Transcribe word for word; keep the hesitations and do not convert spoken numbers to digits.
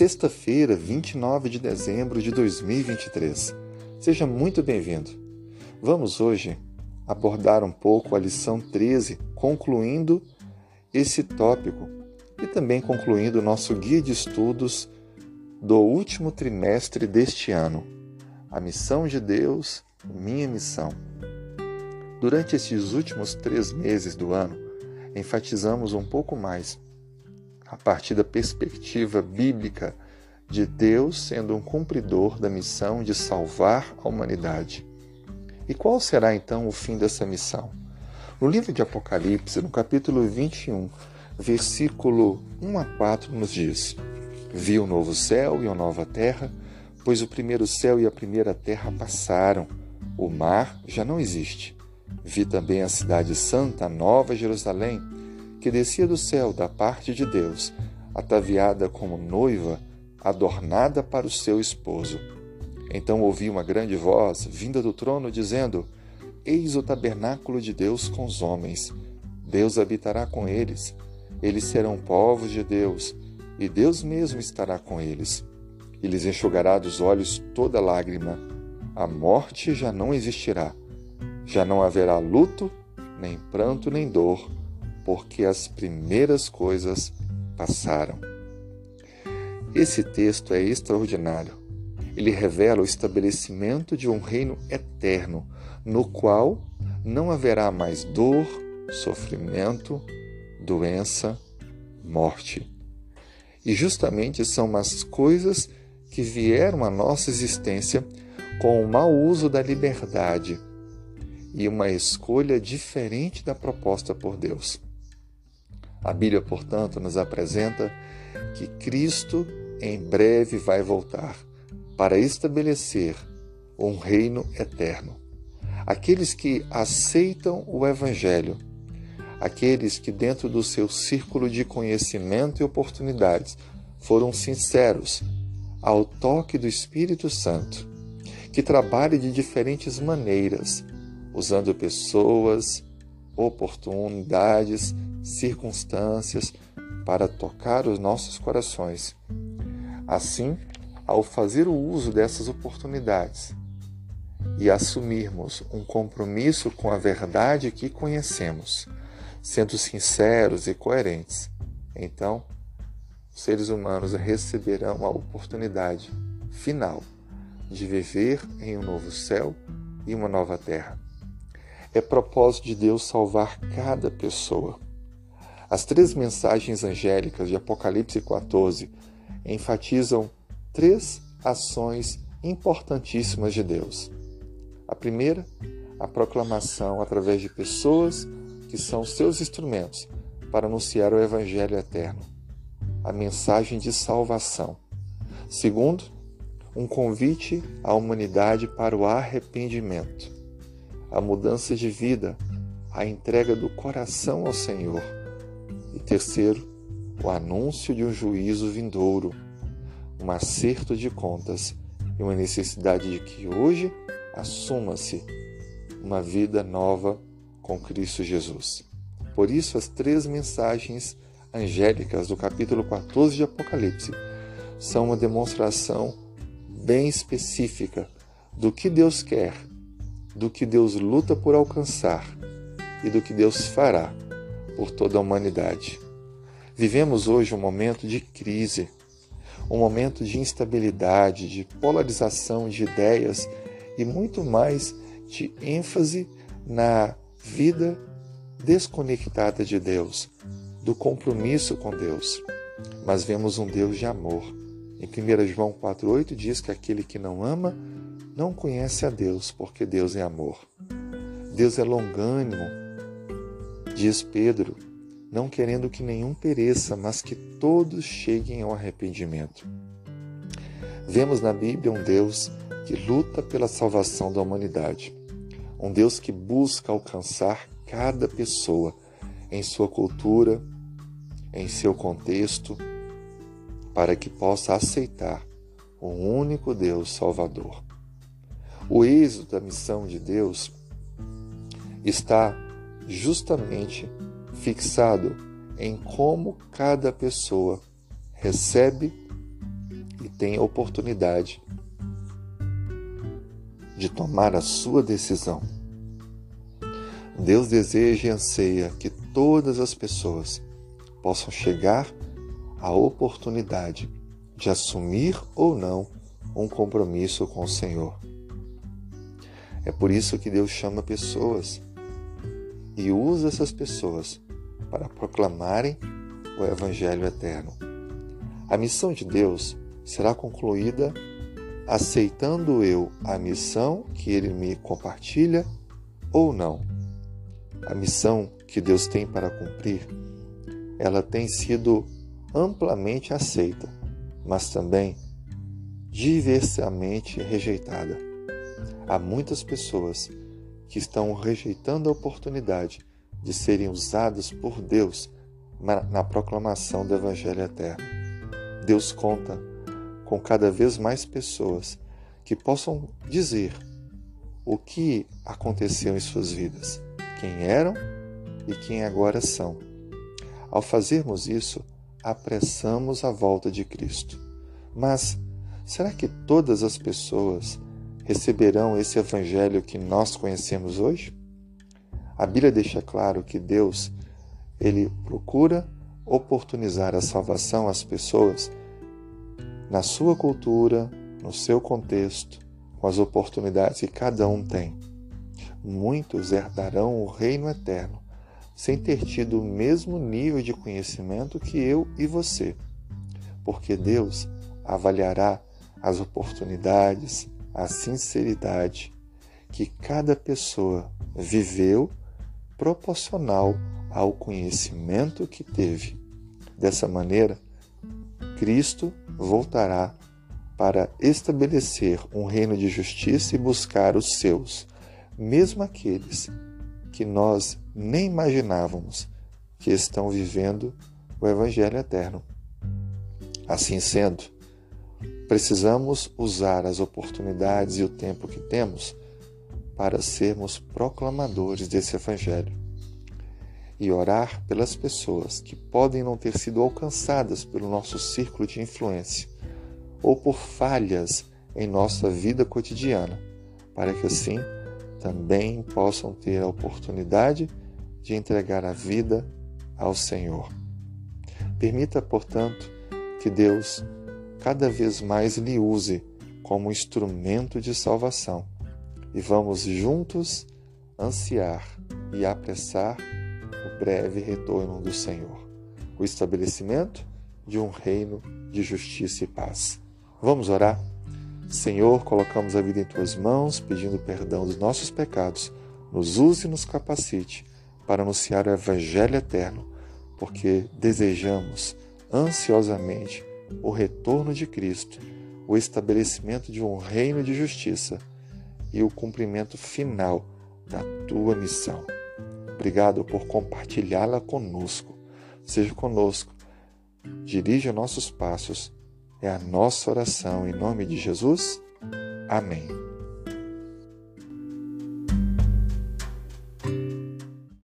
sexta-feira, vinte e nove de dezembro de dois mil e vinte e três. Seja muito bem-vindo. Vamos hoje abordar um pouco a lição treze, concluindo esse tópico e também concluindo o nosso guia de estudos do último trimestre deste ano. A missão de Deus, minha missão. Durante esses últimos três meses do ano, enfatizamos um pouco mais a partir da perspectiva bíblica de Deus sendo um cumpridor da missão de salvar a humanidade. E qual será então o fim dessa missão? No livro de Apocalipse, no capítulo vinte e um, versículo um a quatro, nos diz: Vi o novo céu e a nova terra, pois o primeiro céu e a primeira terra passaram, o mar já não existe. Vi também a cidade santa, a nova Jerusalém, que descia do céu da parte de Deus, ataviada como noiva, adornada para o seu esposo. Então ouvi uma grande voz, vinda do trono, dizendo: Eis o tabernáculo de Deus com os homens. Deus habitará com eles. Eles serão povos de Deus, e Deus mesmo estará com eles. E lhes enxugará dos olhos toda lágrima. A morte já não existirá. Já não haverá luto, nem pranto, nem dor, porque as primeiras coisas passaram. Esse texto é extraordinário. Ele revela o estabelecimento de um reino eterno, no qual não haverá mais dor, sofrimento, doença, morte. E justamente são as coisas que vieram à nossa existência com o mau uso da liberdade e uma escolha diferente da proposta por Deus. A Bíblia, portanto, nos apresenta que Cristo em breve vai voltar para estabelecer um reino eterno. Aqueles que aceitam o Evangelho, aqueles que dentro do seu círculo de conhecimento e oportunidades foram sinceros ao toque do Espírito Santo, que trabalha de diferentes maneiras, usando pessoas, oportunidades, circunstâncias para tocar os nossos corações. Assim, ao fazer o uso dessas oportunidades e assumirmos um compromisso com a verdade que conhecemos, sendo sinceros e coerentes, então os seres humanos receberão a oportunidade final de viver em um novo céu e uma nova terra. É propósito de Deus salvar cada pessoa. As três mensagens angélicas de Apocalipse quatorze enfatizam três ações importantíssimas de Deus. A primeira, a proclamação através de pessoas que são seus instrumentos para anunciar o Evangelho eterno, a mensagem de salvação. Segundo, um convite à humanidade para o arrependimento, a mudança de vida, a entrega do coração ao Senhor. E terceiro, o anúncio de um juízo vindouro, um acerto de contas e uma necessidade de que hoje assuma-se uma vida nova com Cristo Jesus. Por isso, as três mensagens angélicas do capítulo quatorze de Apocalipse são uma demonstração bem específica do que Deus quer, do que Deus luta por alcançar e do que Deus fará por toda a humanidade. Vivemos hoje um momento de crise, um momento de instabilidade, de polarização de ideias e muito mais de ênfase na vida desconectada de Deus, do compromisso com Deus. Mas vemos um Deus de amor. Em primeira João quatro oito diz que aquele que não ama não conhece a Deus, porque Deus é amor. Deus é longânimo, diz Pedro, não querendo que nenhum pereça, mas que todos cheguem ao arrependimento. Vemos na Bíblia um Deus que luta pela salvação da humanidade, um Deus que busca alcançar cada pessoa em sua cultura, em seu contexto, para que possa aceitar o único Deus Salvador. O êxito da missão de Deus está justamente fixado em como cada pessoa recebe tem a oportunidade de tomar a sua decisão. Deus deseja e anseia que todas as pessoas possam chegar à oportunidade de assumir ou não um compromisso com o Senhor. É por isso que Deus chama pessoas e usa essas pessoas para proclamarem o Evangelho eterno. A missão de Deus será concluída aceitando eu a missão que Ele me compartilha ou não. A missão que Deus tem para cumprir, ela tem sido amplamente aceita, mas também diversamente rejeitada. Há muitas pessoas que estão rejeitando a oportunidade de serem usadas por Deus na proclamação do Evangelho eterno. Deus conta com cada vez mais pessoas que possam dizer o que aconteceu em suas vidas, quem eram e quem agora são. Ao fazermos isso, apressamos a volta de Cristo. Mas será que todas as pessoas receberão esse Evangelho que nós conhecemos hoje? A Bíblia deixa claro que Deus, Ele procura oportunizar a salvação às pessoas na sua cultura, no seu contexto, com as oportunidades que cada um tem. Muitos herdarão o reino eterno, sem ter tido o mesmo nível de conhecimento que eu e você, porque Deus avaliará as oportunidades, a sinceridade que cada pessoa viveu proporcional ao conhecimento que teve. Dessa maneira, Cristo voltará para estabelecer um reino de justiça e buscar os seus, mesmo aqueles que nós nem imaginávamos que estão vivendo o Evangelho eterno. Assim sendo, precisamos usar as oportunidades e o tempo que temos para sermos proclamadores desse Evangelho e orar pelas pessoas que podem não ter sido alcançadas pelo nosso círculo de influência ou por falhas em nossa vida cotidiana, para que assim também possam ter a oportunidade de entregar a vida ao Senhor. Permita, portanto, que Deus cada vez mais lhe use como instrumento de salvação, e vamos juntos ansiar e apressar o breve retorno do Senhor, o estabelecimento de um reino de justiça e paz. Vamos orar? Senhor, colocamos a vida em Tuas mãos, pedindo perdão dos nossos pecados. Nos use e nos capacite para anunciar o Evangelho eterno, porque desejamos ansiosamente o retorno de Cristo, o estabelecimento de um reino de justiça e o cumprimento final da Tua missão. Obrigado por compartilhá-la conosco. Seja conosco, dirija nossos passos. É a nossa oração em nome de Jesus. Amém.